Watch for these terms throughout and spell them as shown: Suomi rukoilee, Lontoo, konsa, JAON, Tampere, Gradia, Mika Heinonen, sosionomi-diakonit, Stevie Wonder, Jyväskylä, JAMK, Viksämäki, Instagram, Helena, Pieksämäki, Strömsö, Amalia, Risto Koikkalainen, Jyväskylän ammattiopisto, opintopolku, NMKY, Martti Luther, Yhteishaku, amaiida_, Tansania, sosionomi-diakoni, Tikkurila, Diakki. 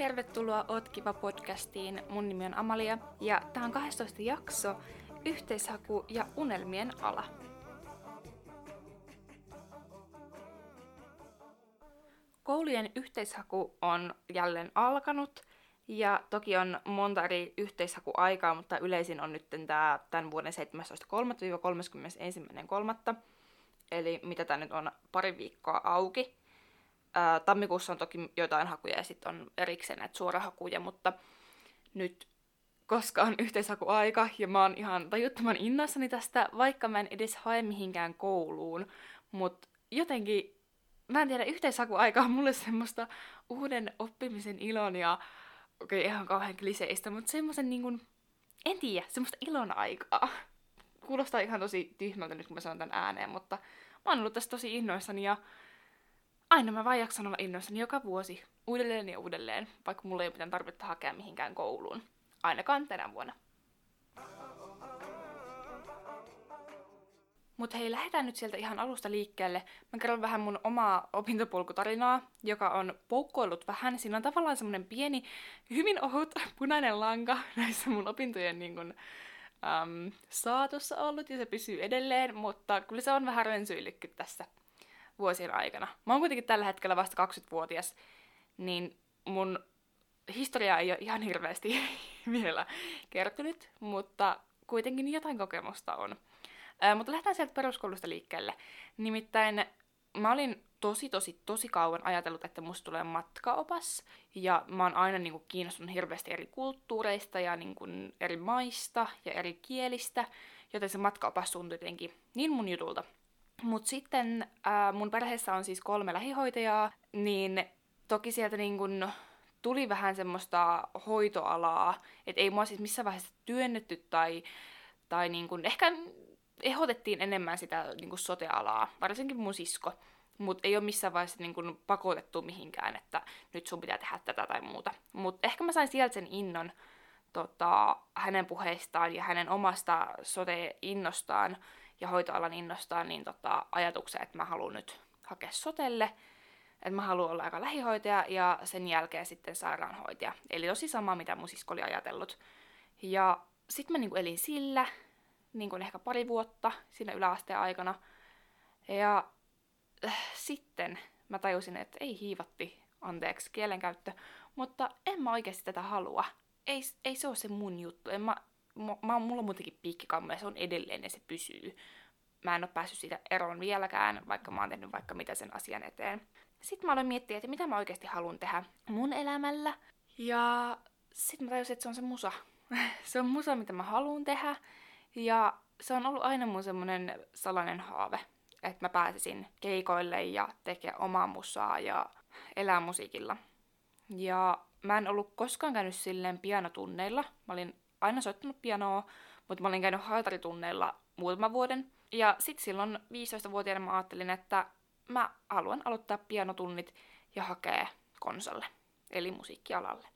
Tervetuloa Oot kiva -podcastiin. Mun nimi on Amalia ja tää on 12. jakso Yhteishaku ja unelmien ala. Koulujen yhteishaku on jälleen alkanut ja toki on monta eri yhteishakuaikaa, mutta yleisin on nyt tämän vuoden 17.3.–31.3. Eli mitä tää nyt on, pari viikkoa auki. Tammikuussa on toki jotain hakuja ja sitten on erikseen näitä suorahakuja, mutta nyt koska on yhteishakuaika ja mä oon ihan tajuttoman innoissani tästä, vaikka mä en edes hae mihinkään kouluun, mutta jotenkin mä en tiedä, yhteishakuaika on mulle semmoista uuden oppimisen ilon ja okei, ihan kauhean kliseistä, mutta semmoisen niin kuin, en tiedä, semmoista ilon aikaa. Kuulostaa ihan tosi tyhmältä nyt, kun mä sanon tämän ääneen, mutta mä oon ollut tässä tosi innoissani ja aina mä vaan jaksan olla innoissani joka vuosi, uudelleen ja uudelleen, vaikka mulla ei ole mitään tarvetta hakea mihinkään kouluun. Ainakaan tänä vuonna. Mut hei, lähdetään nyt sieltä ihan alusta liikkeelle. Mä kerron vähän mun omaa opintopolkutarinaa, joka on poukkoillut vähän. Siinä on tavallaan semmonen pieni, hyvin ohut punainen lanka näissä mun opintojen niin kun, saatossa ollut, ja se pysyy edelleen, mutta kyllä se on vähän rönsyillytkin tässä vuosien aikana. Mä oon kuitenkin tällä hetkellä vasta 20-vuotias, niin mun historia ei ole ihan hirveästi vielä kertynyt, mutta kuitenkin jotain kokemusta on. Mutta lähdetään sieltä peruskoulusta liikkeelle. Nimittäin mä olin tosi kauan ajatellut, että musta tulee matkaopas, ja mä oon aina niin kuin kiinnostunut hirveästi eri kulttuureista ja niin kuin eri maista ja eri kielistä, joten se matkaopas tuntui jotenkin niin mun jutulta. Mut sitten mun perheessä on siis 3 lähihoitajaa, niin toki sieltä niin kun tuli vähän semmoista hoitoalaa, et ei mua siis missään vaiheessa työnnetty tai niin kun ehkä ehdotettiin enemmän sitä niin kun sote-alaa, varsinkin mun sisko, mut ei ole missään vaiheessa niin kun pakotettu mihinkään, että nyt sun pitää tehdä tätä tai muuta. Mut ehkä mä sain sieltä sen innon hänen puheistaan ja hänen omasta sote-innostaan ja hoitoalan innostaa niin ajatuksen, että mä haluan nyt hakea sotelle, että mä haluan olla aika lähihoitaja ja sen jälkeen sitten sairaanhoitaja. Eli tosi sama, mitä mun sisko oli ajatellut. Ja sit mä niin elin sillä niin ehkä pari vuotta siinä yläasteen aikana. Ja sitten mä tajusin, että ei hiivatti, anteeksi kielenkäyttö, mutta en mä oikeasti tätä halua. Ei se ole se mun juttu. Mulla on muutenkin piikkikammo ja se on edelleen ja se pysyy. Mä en ole päässyt siitä eroon vieläkään, vaikka mä oon tehnyt vaikka mitä sen asian eteen. Sitten mä aloin miettiä, että mitä mä oikeasti haluan tehdä mun elämällä. Ja sitten mä tajusin, että se on se musa. Se on musa, mitä mä haluan tehdä. Ja se on ollut aina mun semmonen salainen haave, että mä pääsisin keikoille ja tekemään omaa musaa ja elää musiikilla. Ja mä en ollut koskaan käynyt silleen pianotunneilla. Mä olin aina soittanut pianoa, mutta mä olin käynyt haitaritunneilla muutaman vuoden. Ja sit silloin 15-vuotiaana mä ajattelin, että mä haluan aloittaa pianotunnit ja hakea konsalle, eli musiikkialalle.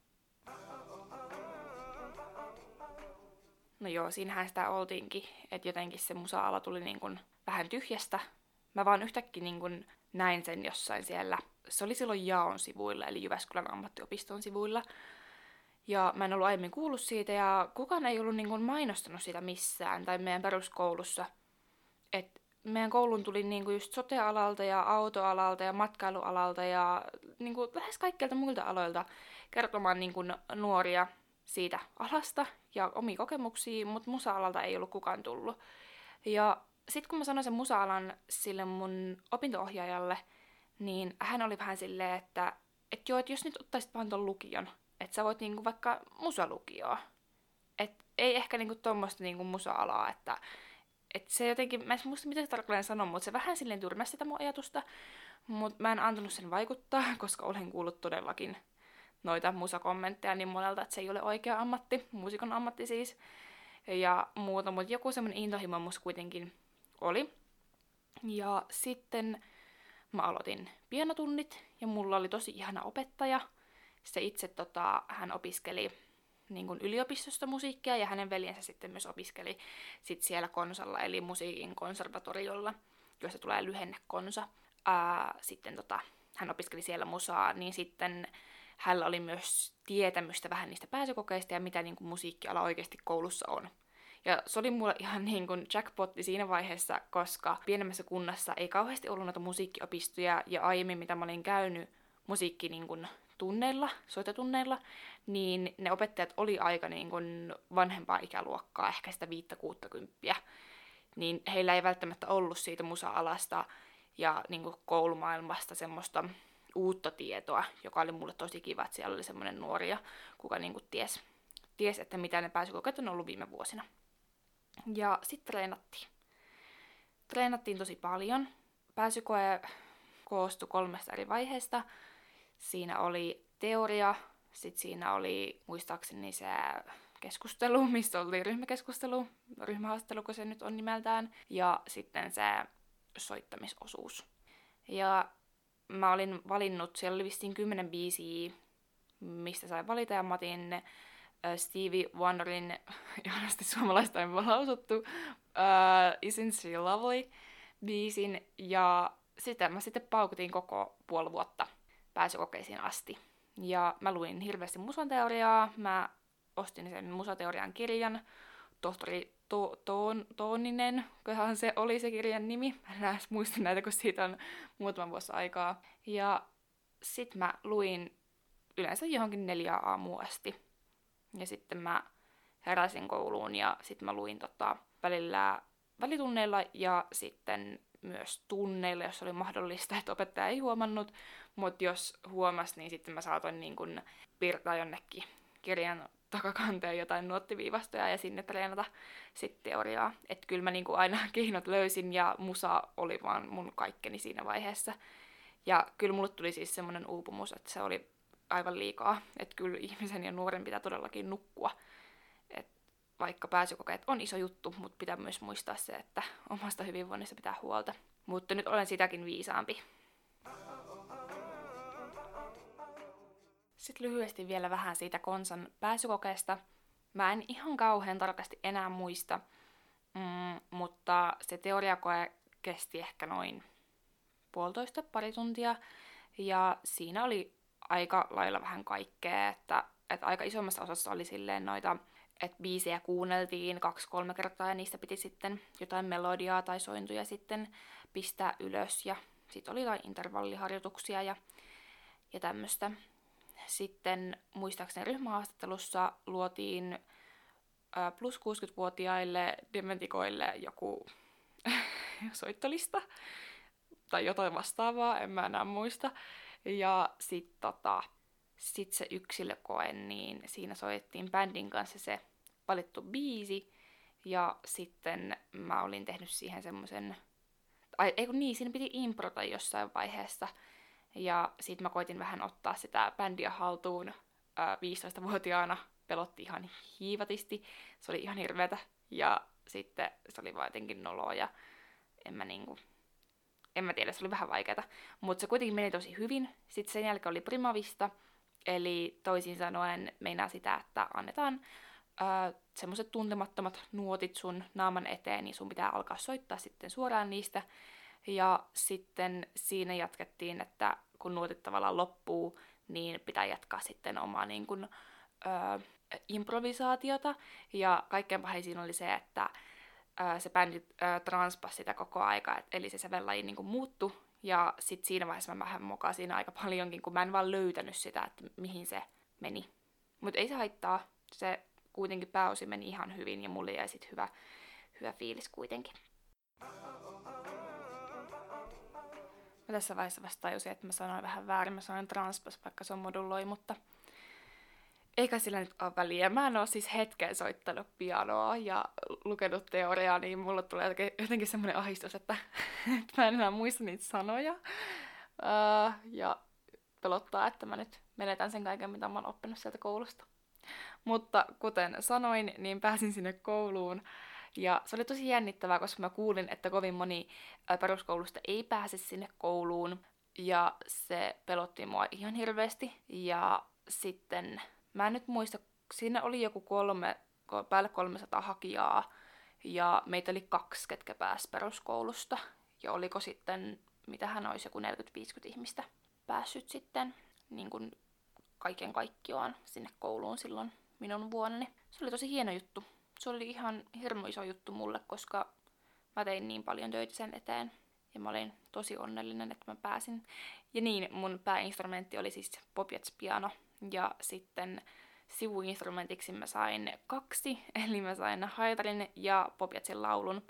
No joo, siinähän sitä oltiinkin, että jotenkin se musa-ala tuli niin kuin vähän tyhjästä. Mä vaan yhtäkkiä niin kuin näin sen jossain siellä. Se oli silloin JAON sivuilla, eli Jyväskylän ammattiopiston sivuilla. Ja mä en ollut aiemmin kuullut siitä, ja kukaan ei ollut niin kuin mainostanut sitä missään, tai meidän peruskoulussa. Et meidän kouluun tuli niin kuin just sote-alalta, ja autoalalta, ja matkailualalta, ja niin kuin lähes kaikkialta muilta aloilta kertomaan niin kuin nuoria siitä alasta, ja omia kokemuksia, mutta musa-alalta ei ollut kukaan tullut. Ja sit kun mä sanoin sen musa-alan sille mun opinto-ohjaajalle, niin hän oli vähän silleen, että joo, että jos nyt ottaisit vaan ton lukion, että sä voit niinku vaikka musalukioa. Et ei ehkä niinku tommoista niinku musa-alaa, että et se jotenkin, mä en muista mitä se tarkalleen sanoo, mutta se vähän silleen tyrmäsi sitä mun ajatusta. Mut mä en antanut sen vaikuttaa, koska olen kuullut todellakin noita musakommentteja niin monelta, että se ei ole oikea ammatti, muusikon ammatti siis, ja muuta. Mut joku semmonen intohimo musta kuitenkin oli. Ja sitten mä aloitin pianotunnit, ja mulla oli tosi ihana opettaja. Se itse hän opiskeli niin kuin yliopistosta musiikkia ja hänen veljensä sitten myös opiskeli sit siellä konsalla, eli musiikin konservatoriolla, josta tulee lyhenne konsa. Sitten hän opiskeli siellä musaa, niin sitten hänellä oli myös tietämystä vähän niistä pääsykokeista ja mitä niin kuin musiikkiala oikeasti koulussa on. Ja se oli mulle ihan niin kuin jackpotti siinä vaiheessa, koska pienemmässä kunnassa ei kauheasti ollut noita musiikkiopistoja, ja aiemmin mitä mä olin käynyt musiikki niin kuin tunneilla, soitotunneilla, niin ne opettajat oli aika niin kuin vanhempaa ikäluokkaa, ehkä sitä 5-60, niin heillä ei välttämättä ollut siitä musa-alasta ja niin kuin koulumaailmasta semmoista uutta tietoa, joka oli mulle tosi kiva, että siellä oli semmoinen nuoria, kuka niin kuin ties, että mitä ne pääsykokeet on ollut viime vuosina. Ja sitten treenattiin. Treenattiin tosi paljon. Pääsykoe koostui 3 eri vaiheesta. Siinä oli teoria, sitten siinä oli muistaakseni se keskustelu, missä oli ryhmäkeskustelu, ryhmähaastattelu, kun se nyt on nimeltään, ja sitten se soittamisosuus. Ja mä olin valinnut, siellä oli vissiin 10 biisiä, mistä sai valita, ja mä otin Stevie Wonderin, ihanasti suomalaista ei ole lausuttu, Isn't She Lovely biisin, ja sitä mä sitten paukutin koko puoli vuotta pääsykokeisiin asti. Ja mä luin hirveästi musanteoriaa, mä ostin sen musateorian kirjan, tohtori Tooninen, kohan se oli se kirjan nimi, mä en edes muista näitä, kun siitä on muutaman vuosi aikaa. Ja sit mä luin yleensä johonkin 4 aamua asti. Ja sitten mä heräsin kouluun ja sitten mä luin välillä välitunneilla ja sitten myös tunneilla, jos oli mahdollista, että opettaja ei huomannut. Mutta jos huomasi, niin sitten mä saatoin niin kun piirtää jonnekin kirjan takakanteen jotain nuottiviivastoja ja sinne treenata sitten teoriaa. Että kyllä mä niin kun aina kehnot löysin ja musa oli vaan mun kaikkeni siinä vaiheessa. Ja kyllä mulle tuli siis semmoinen uupumus, että se oli aivan liikaa. Että kyllä ihmisen ja nuoren pitää todellakin nukkua. Et vaikka pääsykokeet on iso juttu, mutta pitää myös muistaa se, että omasta hyvinvoinnista pitää huolta. Mutta nyt olen sitäkin viisaampi. Sitten lyhyesti vielä vähän siitä konsan pääsykokeesta. Mä en ihan kauhean tarkasti enää muista, mutta se teoriakoe kesti ehkä noin 1,5-2 tuntia. Ja siinä oli aika lailla vähän kaikkea, että aika isommassa osassa oli silleen noita, että biisejä kuunneltiin 2-3 kertaa ja niistä piti sitten jotain melodiaa tai sointuja sitten pistää ylös ja sit oli jotain intervalliharjoituksia ja tämmöstä. Sitten muistaakseni ryhmähaastattelussa luotiin plus 60-vuotiaille dementikoille joku soittolista tai jotain vastaavaa, en mä enää muista. Ja sitten sit se yksilökoe, niin siinä soitettiin bändin kanssa se valittu biisi. Ja sitten mä olin tehnyt siihen semmoisen, siinä piti improta jossain vaiheessa. Ja sit mä koitin vähän ottaa sitä bändiä haltuun 15-vuotiaana. Pelotti ihan hiivatisti, se oli ihan hirveetä. Ja sitten se oli vaan jotenkin noloa ja en mä tiedä, se oli vähän vaikeata, mutta se kuitenkin meni tosi hyvin. Sitten sen jälkeen oli primavista, eli toisin sanoen meinaa sitä, että annetaan semmoiset tuntemattomat nuotit sun naaman eteen, niin sun pitää alkaa soittaa sitten suoraan niistä. Ja sitten siinä jatkettiin, että kun nuotit tavallaan loppuu, niin pitää jatkaa sitten omaa niin kun, improvisaatiota. Ja kaikkein pahin siinä oli se, että se bändi transpasi sitä koko aikaa, eli se sävellaji niin kuin muuttui, ja sitten siinä vaiheessa mä vähän mokasin aika paljonkin, kun mä en vaan löytänyt sitä, että mihin se meni. Mutta ei se haittaa, se kuitenkin pääosin meni ihan hyvin, ja mulle jäi sitten hyvä fiilis kuitenkin. Mä tässä vaiheessa vasta tajusin, että mä sanoin vähän väärin, mä sanoin transpas, vaikka se on moduloi, mutta eikä sillä nyt ole väliä. Mä en ole siis hetken soittanut pianoa ja lukenut teoriaa, niin mulla tulee jotenkin semmoinen ahdistus, että mä en enää muista niitä sanoja. Ja pelottaa, että mä nyt menetän sen kaiken, mitä mä oon oppinut sieltä koulusta. Mutta kuten sanoin, niin pääsin sinne kouluun. Ja se oli tosi jännittävää, koska mä kuulin, että kovin moni peruskoulusta ei pääse sinne kouluun. Ja se pelotti mua ihan hirveästi. Ja sitten mä en nyt muista, siinä oli joku päälle 300 hakijaa, ja meitä oli 2, ketkä pääsi peruskoulusta. Ja oliko sitten, mitähän olisi joku 40-50 ihmistä päässyt sitten niin kuin kaiken kaikkiaan sinne kouluun silloin minun vuonna. Se oli tosi hieno juttu. Se oli ihan hirmu iso juttu mulle, koska mä tein niin paljon töitä sen eteen. Ja mä olin tosi onnellinen, että mä pääsin. Ja niin, mun pääinstrumentti oli siis popjazz-piano. Ja sitten sivuinstrumentiksi mä sain 2, eli mä sain haitarin ja popjazzin laulun.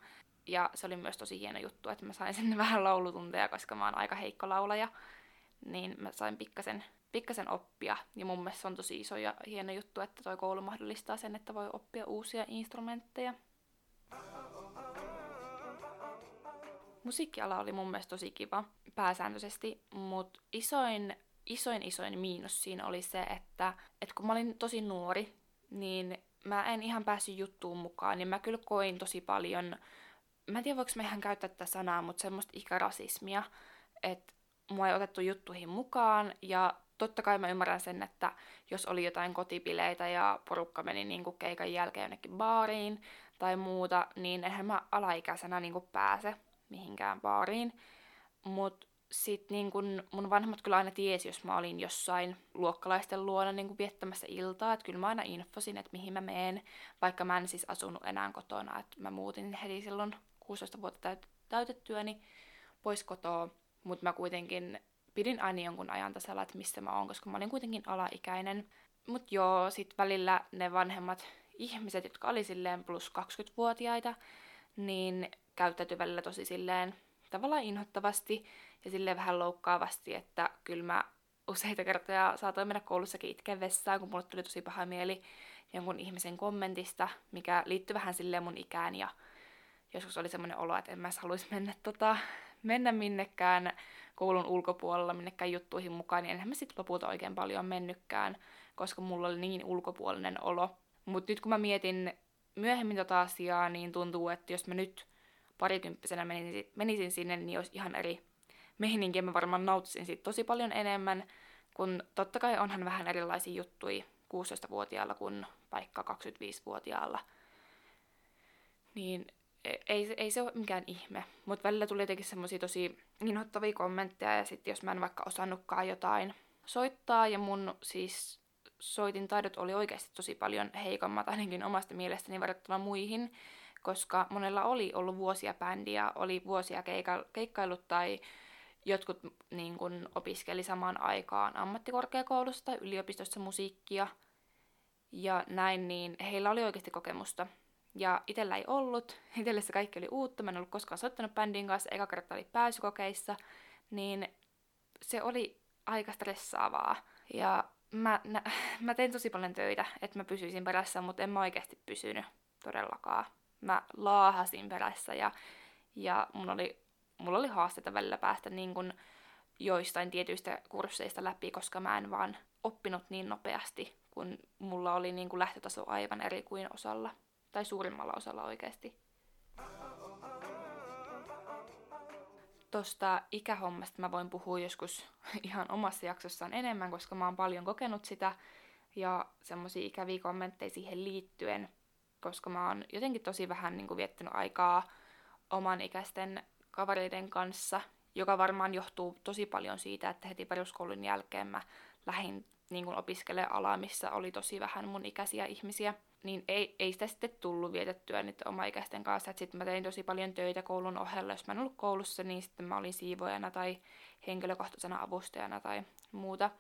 Ja se oli myös tosi hieno juttu, että mä sain sinne vähän laulutunteja, koska mä oon aika heikko laulaja. Niin mä sain pikkasen oppia. Ja mun mielestä se on tosi iso ja hieno juttu, että toi koulu mahdollistaa sen, että voi oppia uusia instrumentteja. Musiikkiala oli mun mielestä tosi kiva pääsääntöisesti, mutta isoin miinus siinä oli se, että kun mä olin tosi nuori, niin mä en ihan päässyt juttuun mukaan, niin mä kyllä koin tosi paljon, mä en tiedä voiko mä ihan käyttää tätä sanaa, mutta semmoista ikärasismia, että mua ei otettu juttuihin mukaan, ja totta kai mä ymmärrän sen, että jos oli jotain kotipileitä ja porukka meni niinku keikan jälkeen jonnekin baariin tai muuta, niin eihän mä alaikäisenä niinku pääse mihinkään baariin, mut sit niin kun mun vanhemmat kyllä aina tiesi, jos mä olin jossain luokkalaisten luona niin kun viettämässä iltaa, että kyllä mä aina infosin, että mihin mä menen, vaikka mä en siis asunut enää kotona, että mä muutin heti silloin 16 vuotta täytettyäni pois kotoa, mut mä kuitenkin pidin aina jonkun ajan tasalla, että missä mä oon, koska mä olin kuitenkin alaikäinen, mut joo, sit välillä ne vanhemmat ihmiset, jotka oli silleen plus 20-vuotiaita, niin käyttäytyi välillä tosi silleen tavallaan inhottavasti ja silleen vähän loukkaavasti, että kyllä mä useita kertoja saatoin mennä koulussakin itkeen vessaan, kun mulle tuli tosi paha mieli jonkun ihmisen kommentista, mikä liittyi vähän silleen mun ikään ja joskus oli semmoinen olo, että en mä haluaisi mennä minnekään koulun ulkopuolella, minnekään juttuihin mukaan, niin enhän mä sit lopulta oikein paljon mennykkään, koska mulla oli niin ulkopuolinen olo. Mut nyt kun mä mietin myöhemmin tota asiaa, niin tuntuu, että jos mä nyt parikymppisenä menisin sinne, niin olisi ihan eri meininkiä. Mä varmaan nautisin siitä tosi paljon enemmän, kun totta kai onhan vähän erilaisia juttuja 16-vuotiaalla kuin vaikka 25-vuotiaalla. Niin ei se ole mikään ihme. Mutta välillä tuli jotenkin semmosia tosi inhottavia kommentteja, ja sitten jos mä en vaikka osannutkaan jotain soittaa, ja mun siis soitintaidot oli oikeasti tosi paljon heikommat ainakin omasta mielestäni verrattuna muihin, koska monella oli ollut vuosia bändiä, oli vuosia keikkailut tai jotkut niin kun, opiskeli samaan aikaan ammattikorkeakoulussa tai yliopistossa musiikkia ja näin, niin heillä oli oikeasti kokemusta. Ja itsellä ei ollut, itsellä se kaikki oli uutta, mä en ollut koskaan soittanut bändin kanssa, eka kerta oli pääsykokeissa, niin se oli aika stressaavaa. Ja mä tein tosi paljon töitä, että mä pysyisin perässä, mutta en mä oikeasti pysynyt todellakaan. Mä laahasin perässä ja mulla oli haasteita välillä päästä niin kun joistain tietyistä kursseista läpi, koska mä en vaan oppinut niin nopeasti, kun mulla oli niin kun lähtötaso aivan eri kuin osalla, tai suurimmalla osalla oikeasti. Tosta ikähommasta mä voin puhua joskus ihan omassa jaksossaan enemmän, koska mä oon paljon kokenut sitä ja semmosia ikäviä kommentteja siihen liittyen, koska mä oon jotenkin tosi vähän niin kuin viettänyt aikaa oman ikäisten kavereiden kanssa, joka varmaan johtuu tosi paljon siitä, että heti peruskoulun jälkeen mä lähdin niin kuin opiskelemaan alaa, missä oli tosi vähän mun ikäisiä ihmisiä, niin ei sitä sitten tullut vietettyä nyt omaikäisten kanssa. Sitten mä tein tosi paljon töitä koulun ohella. Jos mä en ollut koulussa, niin sitten mä olin siivoojana tai henkilökohtaisena avustajana tai muuta.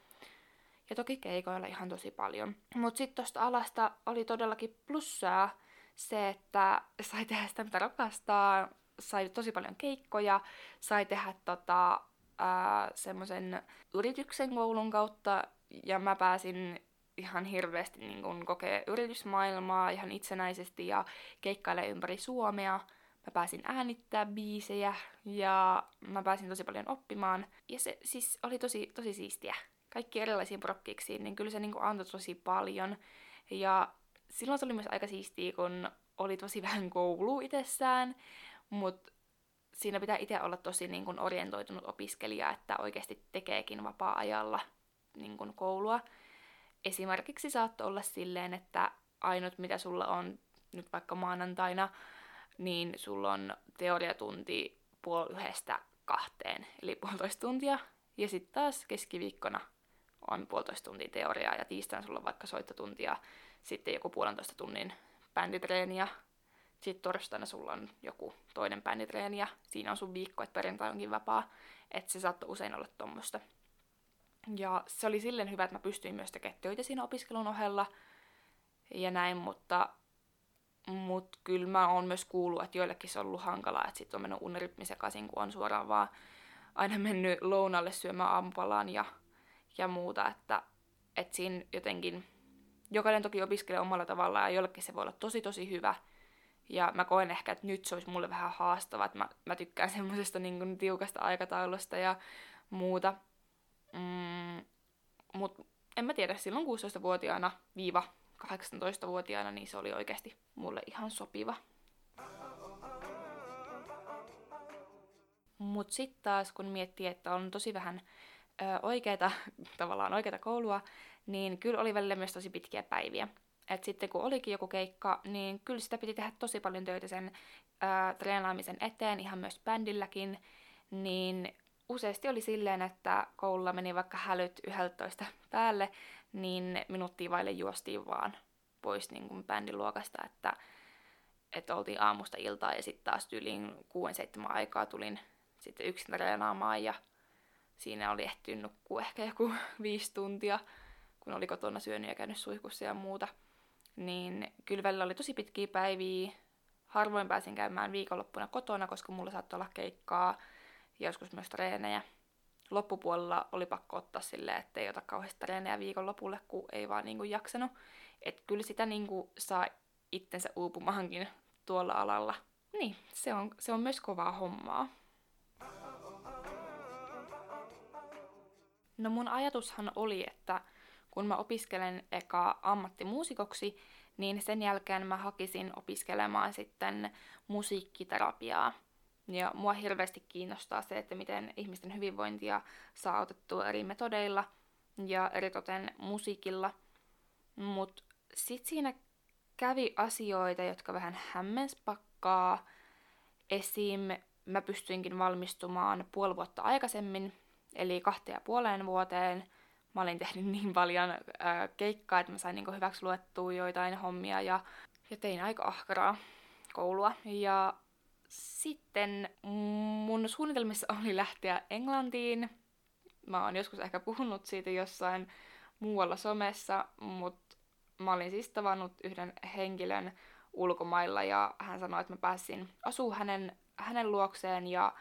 Ja toki keikoilla ihan tosi paljon. Mut sit tosta alasta oli todellakin plussaa se, että sai tehdä sitä mitä rakastaa, sai tosi paljon keikkoja, sai tehdä semmosen yrityksen koulun kautta ja mä pääsin ihan hirveästi niin kun kokee yritysmaailmaa ihan itsenäisesti ja keikkailee ympäri Suomea. Mä pääsin äänittää biisejä ja mä pääsin tosi paljon oppimaan ja se siis oli tosi siistiä. Kaikki erilaisiin prokkiksiin, niin kyllä se niinku antoi tosi paljon. Ja silloin se oli myös aika siistiä, kun oli tosi vähän koulua itsessään, mutta siinä pitää itse olla tosi niinku orientoitunut opiskelija, että oikeasti tekeekin vapaa-ajalla niinku koulua. Esimerkiksi saattoi olla silleen, että ainut mitä sulla on nyt vaikka maanantaina, niin sulla on teoriatunti 12:30 eli 1,5 tuntia. Ja sitten taas keskiviikkona on 1,5 tuntia teoriaa ja tiistaina sulla on vaikka soittotuntia, sitten joku 1,5 tunnin bänditreeni ja sitten torstaina sulla on joku toinen bänditreeni ja siinä on sun viikko, että perjantai onkin vapaa, että se saattoi usein olla tuommoista. Ja se oli silleen hyvä, että mä pystyin myös tekemään töitä siinä opiskelun ohella ja näin, mutta kyllä mä oon myös kuullut, että joillekin se on ollut hankalaa, että sitten on mennyt unirytmi sekaisin, kun on suoraan vaan aina mennyt lounalle syömään aamupalaan ja muuta, että siinä jotenkin jokainen toki opiskelee omalla tavallaan ja jollekin se voi olla tosi hyvä. Ja mä koen ehkä, että nyt se olisi mulle vähän haastavaa, että mä tykkään semmoisesta niin kuin tiukasta aikataulusta ja muuta. Mutta en mä tiedä, silloin 16-vuotiaana 18-vuotiaana, niin se oli oikeasti mulle ihan sopiva. Mut sit taas kun miettii, että on tosi vähän oikeata koulua, niin kyllä oli välillä myös tosi pitkiä päiviä. Et sitten kun olikin joku keikka, niin kyllä sitä piti tehdä tosi paljon töitä sen treenaamisen eteen, ihan myös bändilläkin, niin useasti oli silleen, että koululla meni vaikka hälyt 11 päälle, niin minuuttia vaille juostiin vaan pois niin kuin bändiluokasta, että oltiin aamusta iltaa ja sitten taas yliin 6-7 aikaa tulin sitten yksin treenaamaan ja siinä oli ehtinyt nukkua ehkä joku 5 tuntia, kun oli kotona syönyt ja käynyt suihkussa ja muuta. Niin kyllä välillä oli tosi pitkiä päiviä. Harvoin pääsin käymään viikonloppuna kotona, koska mulla saattoi olla keikkaa ja joskus myös treenejä. Loppupuolella oli pakko ottaa silleen, ettei ota kauheasti treenejä viikonlopulle, kun ei vaan niinku jaksanut. Et kyllä sitä niinku saa itsensä uupumahankin tuolla alalla. Niin, se on myös kovaa hommaa. No mun ajatushan oli, että kun mä opiskelen eka ammattimuusikoksi, niin sen jälkeen mä hakisin opiskelemaan sitten musiikkiterapiaa. Ja mua hirveästi kiinnostaa se, että miten ihmisten hyvinvointia saa otettua eri metodeilla ja eritoten musiikilla. Mut sit siinä kävi asioita, jotka vähän hämmensi pakkaa. Esim. Mä pystyinkin valmistumaan 5,5 vuotta aikaisemmin, eli 2,5 vuoteen. Mä olin tehnyt niin paljon keikkaa, että mä sain niin hyväksi luettua joitain hommia ja tein aika ahkaraa koulua. Ja sitten mun suunnitelmissa oli lähteä Englantiin. Mä oon joskus ehkä puhunut siitä jossain muualla somessa, mutta mä olin siis tavannut yhden henkilön ulkomailla ja hän sanoi, että mä pääsin asua hänen luokseen ja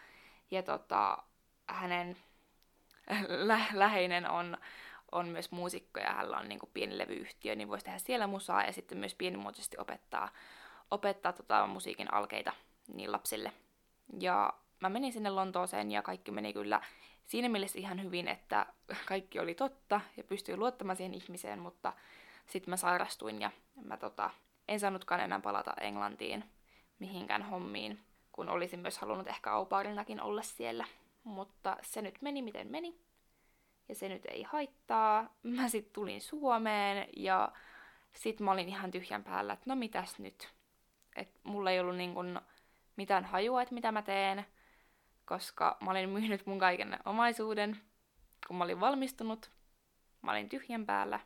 hänen läheinen on myös muusikko ja hänellä on niin kuin pieni levyyhtiö, niin voisi tehdä siellä musaa ja sitten myös pienimuotoisesti opettaa musiikin alkeita niin lapsille. Ja mä menin sinne Lontooseen ja kaikki meni kyllä siinä mielessä ihan hyvin, että kaikki oli totta ja pystyi luottamaan siihen ihmiseen, mutta sitten mä sairastuin ja mä en saanutkaan enää palata Englantiin mihinkään hommiin, kun olisin myös halunnut ehkä au pairinakin olla siellä. Mutta se nyt meni miten meni, ja se nyt ei haittaa. Mä sit tulin Suomeen, ja sit mä olin ihan tyhjän päällä, että no mitäs nyt? Et mulla ei ollut niinku mitään hajua, että mitä mä teen, koska mä olin myynyt mun kaiken omaisuuden, kun mä olin valmistunut. Mä olin tyhjän päällä.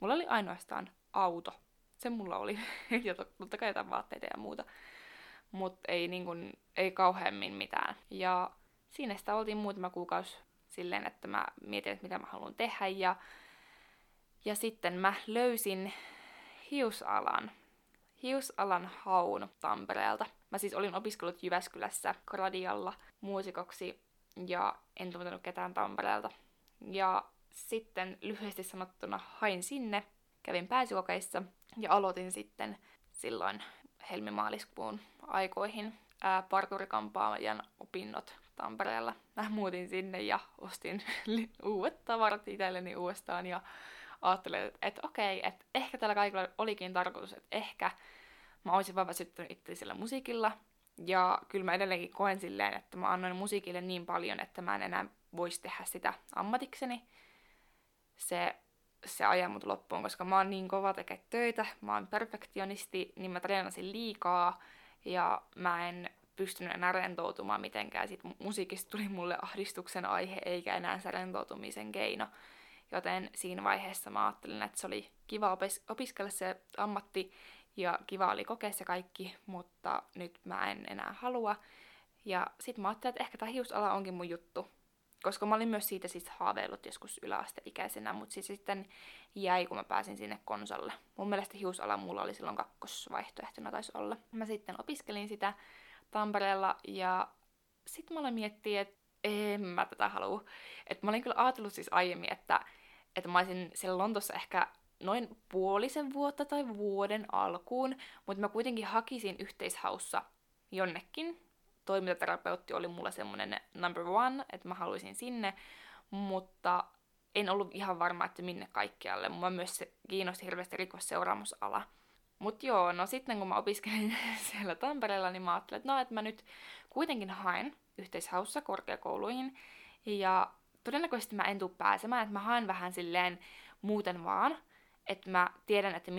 Mulla oli ainoastaan auto. Se mulla oli, ja totta kai jotain vaatteita ja muuta. Mut ei kauheammin mitään. Ja siinä sitä oltiin muutama kuukausi silleen, että mä mietin, että mitä mä haluan tehdä. Ja sitten mä löysin hiusalan haun Tampereelta. Mä siis olin opiskellut Jyväskylässä Gradialla muusikoksi ja en tuntenut ketään Tampereelta. Ja sitten lyhyesti sanottuna hain sinne, kävin pääsykokeissa ja aloitin sitten silloin helmimaaliskuun aikoihin parturikampaajan opinnot Tampereella. Mä muutin sinne ja ostin uudet tavarat itselleni uudestaan ja ajattelin, että okei, että ehkä tällä kaikilla olikin tarkoitus, että ehkä mä olisin vaan väsyttänyt itse sillä musiikilla. Ja kyllä mä edelleenkin koen silleen, että mä annoin musiikille niin paljon, että mä en enää voisi tehdä sitä ammatikseni. Se ajaa mut loppuun, koska mä oon niin kova tekemään töitä, mä oon perfektionisti, niin mä treenasin liikaa ja mä en pystynyt enää rentoutumaan mitenkään. Sitten musiikista tuli mulle ahdistuksen aihe, eikä enää se rentoutumisen keino. Joten siinä vaiheessa mä ajattelin, että se oli kiva opiskella se ammatti ja kiva oli kokea se kaikki, mutta nyt mä en enää halua. Ja sit mä ajattelin, että ehkä tää hiusala onkin mun juttu. Koska mä olin myös siitä siis haaveillut joskus yläasteikäisenä, mutta siis sitten jäi, kun mä pääsin sinne konsalle. Mun mielestä hiusala mulla oli silloin kakkosvaihtoehtona taisi olla. Mä sitten opiskelin sitä Tampereella ja sit mä aloin miettiä, että en mä tätä haluu. Mä olin kyllä ajatellut siis aiemmin, että mä olisin siellä Lontossa ehkä noin puolisen vuotta tai vuoden alkuun, mutta mä kuitenkin hakisin yhteishaussa jonnekin. Toimintaterapeutti oli mulla semmonen number one, että mä haluaisin sinne, mutta en ollut ihan varma, että minne kaikkialle. Mua myös kiinnosti hirveästi rikosseuraamusala. Mut joo, no sitten kun mä opiskelin siellä Tampereella, niin mä ajattelin, että no, että mä nyt kuitenkin haen yhteishaussa korkeakouluihin, ja todennäköisesti mä en tuu pääsemään, että mä haen vähän silleen muuten vaan, että mä tiedän, että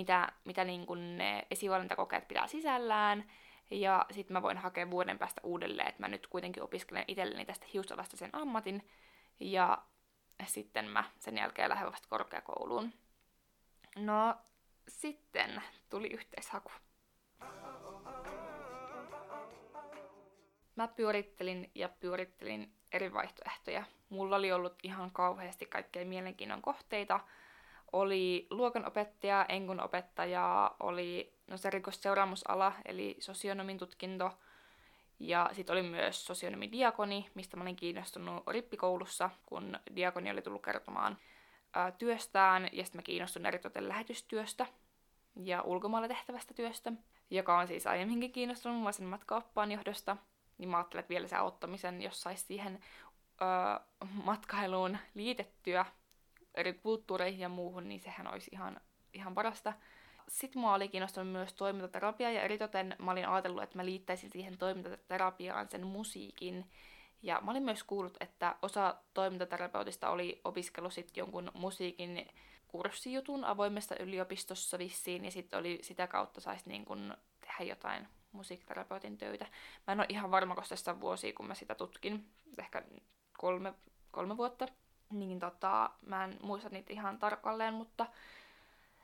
mitä niin kun ne esivalintakokeet pitää sisällään, ja sit mä voin hakea vuoden päästä uudelleen, että mä nyt kuitenkin opiskelen itselleni tästä hiusalasta sen ammatin, ja sitten mä sen jälkeen lähden vasta korkeakouluun. No, sitten tuli yhteishaku. Mä pyörittelin ja pyörittelin eri vaihtoehtoja. Mulla oli ollut ihan kauheasti kaikkea mielenkiinnon kohteita. Oli luokanopettajaa, enkunopettajaa, oli se rikosseuraamusala, eli sosionomin tutkinto. Ja sit oli myös sosionomi-diakoni, mistä mä olin kiinnostunut rippikoulussa, kun diakoni oli tullut kertomaan työstään. Ja sit mä kiinnostuin eritoten lähetystyöstä ja ulkomailla tehtävästä työstä, joka on siis aiemminkin kiinnostunut muun sen matkaoppaan johdosta. Niin mä ajattelin, että vielä se auttamisen, jos saisi siihen matkailuun liitettyä eri kulttuureihin ja muuhun, niin sehän olisi ihan parasta. Sitten mua oli kiinnostunut myös toimintaterapia, ja eritoten mä olin ajatellut, että mä liittäisin siihen toimintaterapiaan sen musiikin. Ja mä olin myös kuullut, että osa toimintaterapeutista oli opiskellut sit jonkun musiikin kurssijutun avoimessa yliopistossa vissiin, ja sitten oli sitä kautta saisi niin kun tehdä jotain musiikiterapeutin töitä. Mä en ole ihan varma, koska tässä on vuosia, kun mä sitä tutkin, ehkä kolme vuotta. Niin mä en muista niitä ihan tarkalleen, mutta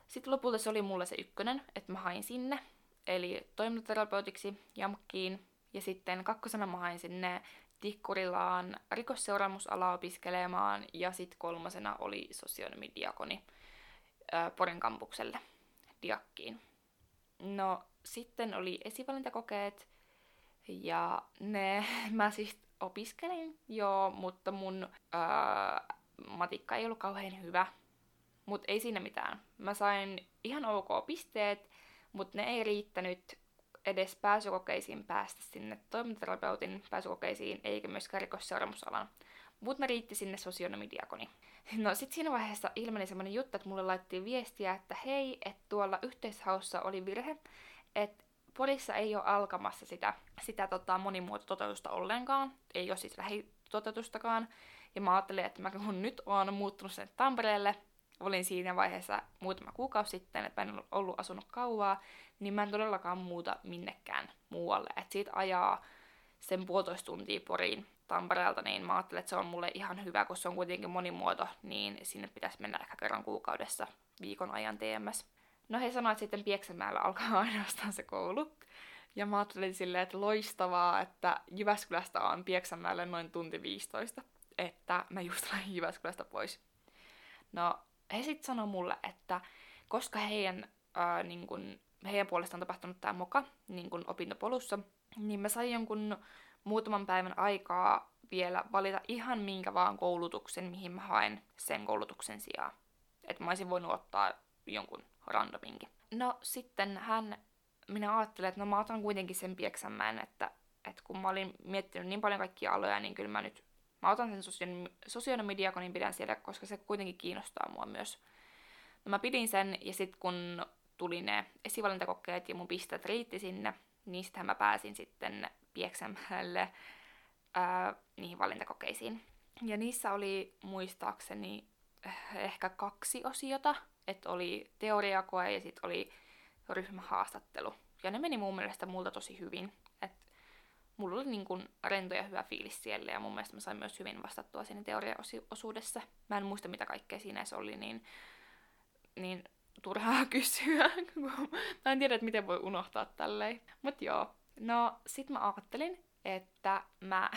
sitten lopulta se oli mulle se ykkönen, että mä hain sinne, eli toimintaterapeutiksi JAMKkiin, ja sitten kakkosena mä hain sinne Tikkurilaan rikosseuraamusalaa opiskelemaan, ja sitten kolmasena oli sosionomidiakoni Porin kampukselle, Diakkiin. No, sitten oli esivalintakokeet, ja ne mä siis opiskelin, joo, mutta mun matikka ei ollut kauhean hyvä, mut ei siinä mitään. Mä sain ihan ok pisteet, mut ne ei riittänyt edes pääsykokeisiin päästä sinne toimintaterapeutin pääsykokeisiin, eikä myöskään rikosseuraamusalan. Mut ne riitti sinne sosionomidiakoni. No sit siinä vaiheessa ilmeni semmonen juttu, että mulle laittiin viestiä, että hei, että tuolla yhteishaussa oli virhe, että Porissa ei ole alkamassa sitä monimuotototeutusta ollenkaan, ei ole siis lähitoteutustakaan. Ja mä ajattelin, että mä kun nyt oon muuttunut sen Tampereelle, olin siinä vaiheessa muutama kuukausi sitten, että mä en ollut asunut kauaa, niin mä en todellakaan muuta minnekään muualle. Että siitä ajaa sen 1,5 tuntia Poriin Tampereelta, niin mä ajattelin, että se on mulle ihan hyvä, kun se on kuitenkin monimuoto, niin sinne pitäisi mennä ehkä kerran kuukaudessa viikon ajan TMS. No he sanoivat, että sitten Pieksämäellä alkaa ainoastaan se koulu. Ja mä ajattelin silleen, että loistavaa, että Jyväskylästä on Pieksämäelle noin 1:15, että mä just lähdin Jyväskylästä pois. No he sitten sanoi mulle, että koska heidän puolestaan on tapahtunut tää moka niin kun opintopolussa, niin mä sain jonkun muutaman päivän aikaa vielä valita ihan minkä vaan koulutuksen, mihin mä haen sen koulutuksen sijaan. Että mä olisin voinut ottaa jonkun randominkin. No sitten minä ajattelin, että no mä otan kuitenkin sen Pieksämäen, että kun mä olin miettinyt niin paljon kaikkia aloja, niin kyllä mä otan sen sosionomidiakonin, pidän siellä, koska se kuitenkin kiinnostaa mua myös. No mä pidin sen, ja sitten kun tuli ne esivalintakokeet ja mun pisteet riitti sinne, niin sitähän mä pääsin sitten Pieksämäelle niihin valintakokeisiin. Ja niissä oli muistaakseni ehkä 2 osiota. Että oli teoriakoe ja sitten oli ryhmähaastattelu. Ja ne meni mun mielestä multa tosi hyvin. Et mulla oli niin kuin rento ja hyvä fiilis siellä, ja mun mielestä mä sain myös hyvin vastattua siinä teoriaosuudessa. Mä en muista, mitä kaikkea siinä se oli, niin turhaa kysyä. Mä en tiedä, että miten voi unohtaa tälleen. Mut joo. No, sit mä ajattelin, että mä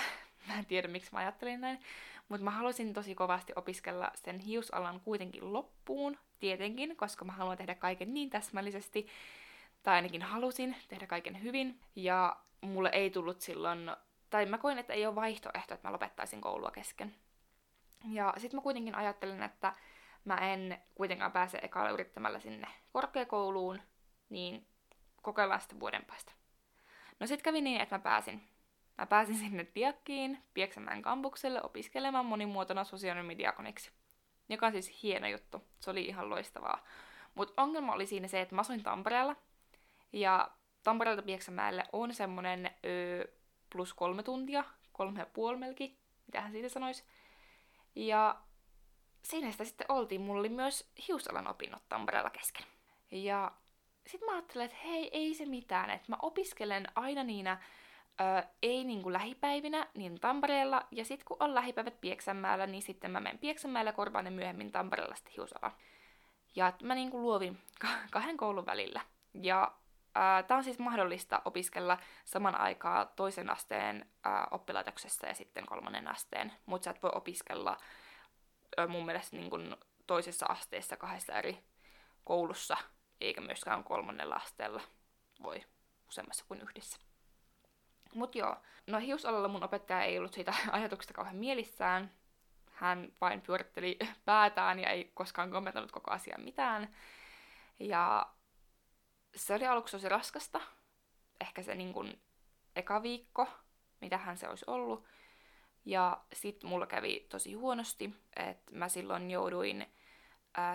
en tiedä, miksi mä ajattelin näin, mutta mä halusin tosi kovasti opiskella sen hiusalan kuitenkin loppuun, tietenkin, koska mä haluan tehdä kaiken niin täsmällisesti, tai ainakin halusin tehdä kaiken hyvin, ja mulle ei tullut silloin, tai mä koin, että ei ole vaihtoehto, että mä lopettaisin koulua kesken. Ja sit mä kuitenkin ajattelin, että mä en kuitenkaan pääse ekalla yrittämällä sinne korkeakouluun, niin kokeillaan sitä vuoden päästä. No sit kävi niin, että mä pääsin sinne Diakkiin, Pieksämäen kampukselle opiskelemaan monimuotona sosionomi-diakoniksi, joka on siis hieno juttu. Se oli ihan loistavaa. Mut ongelma oli siinä se, että mä asuin Tampereella, ja Tampereelta Pieksämäelle on semmonen plus 3 tuntia, 3,5 melki, mitähän siitä sanoisi. Ja siinä sitä sitten oltiin, mulla oli myös hiusalan opinnot Tampereella kesken. Ja sit mä ajattelin, että hei, ei se mitään, että mä opiskelen aina niinä ei niinku lähipäivinä, niin Tampereella, ja sit kun on lähipäivät Pieksämäellä, niin sitten mä menen Pieksämäellä korvaan ja myöhemmin Tampereella sitten hiusalaan. Ja mä niinku luovin kahden koulun välillä. Ja tää on siis mahdollista opiskella saman aikaa toisen asteen oppilaitoksessa ja sitten kolmannen asteen, mut sä et voi opiskella mun mielestä niinku toisessa asteessa 2 eri koulussa, eikä myöskään kolmannella asteella voi useammassa kuin yhdessä. Mut joo, no hiusalalla mun opettaja ei ollut siitä ajatuksesta kauhean mielissään. Hän vain pyöritteli päätään ja ei koskaan kommentoinut koko asiaa mitään. Ja se oli aluksi tosi raskasta. Ehkä se niin kun eka viikko, mitähän se olisi ollut. Ja sit mulla kävi tosi huonosti, että mä silloin jouduin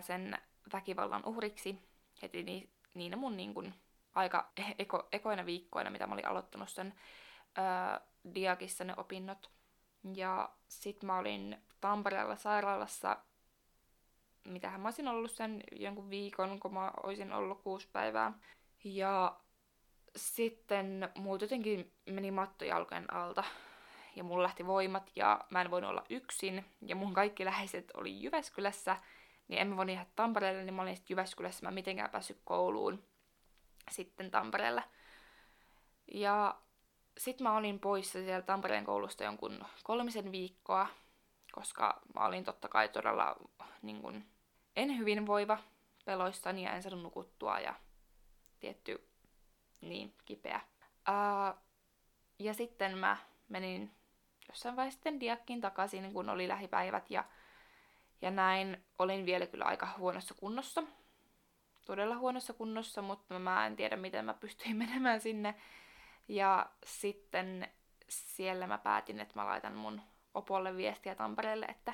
sen väkivallan uhriksi heti niinä mun niin kun aika ekoina viikkoina, mitä mä olin aloittanut sen Diakissa ne opinnot. Ja sit mä olin Tampereella sairaalassa, mitähän mä olisin ollut sen jonkun viikon, kun mä olisin ollut 6 päivää. Ja sitten mulla jotenkin meni matto jalkojen alta. Ja mulla lähti voimat ja mä en voinut olla yksin. Ja mun kaikki läheiset oli Jyväskylässä. Niin en mä voinut jäädä Tampereelle, niin mä olin sitten Jyväskylässä. Mä en mitenkään päässyt kouluun sitten Tampereella. Ja sit mä olin poissa siellä Tampereen koulusta jonkun 3 viikkoa, koska mä olin totta kai todella niin kun, en hyvinvoiva peloissani ja en saanut nukuttua ja tietty niin kipeä. Ja sitten mä menin jossain vaiheessa sitten Diakkiin takaisin, kun oli lähipäivät ja näin olin vielä kyllä aika huonossa kunnossa. Todella huonossa kunnossa, mutta mä en tiedä, miten mä pystyin menemään sinne. Ja sitten siellä mä päätin, että mä laitan mun opolle viestiä Tampereelle, että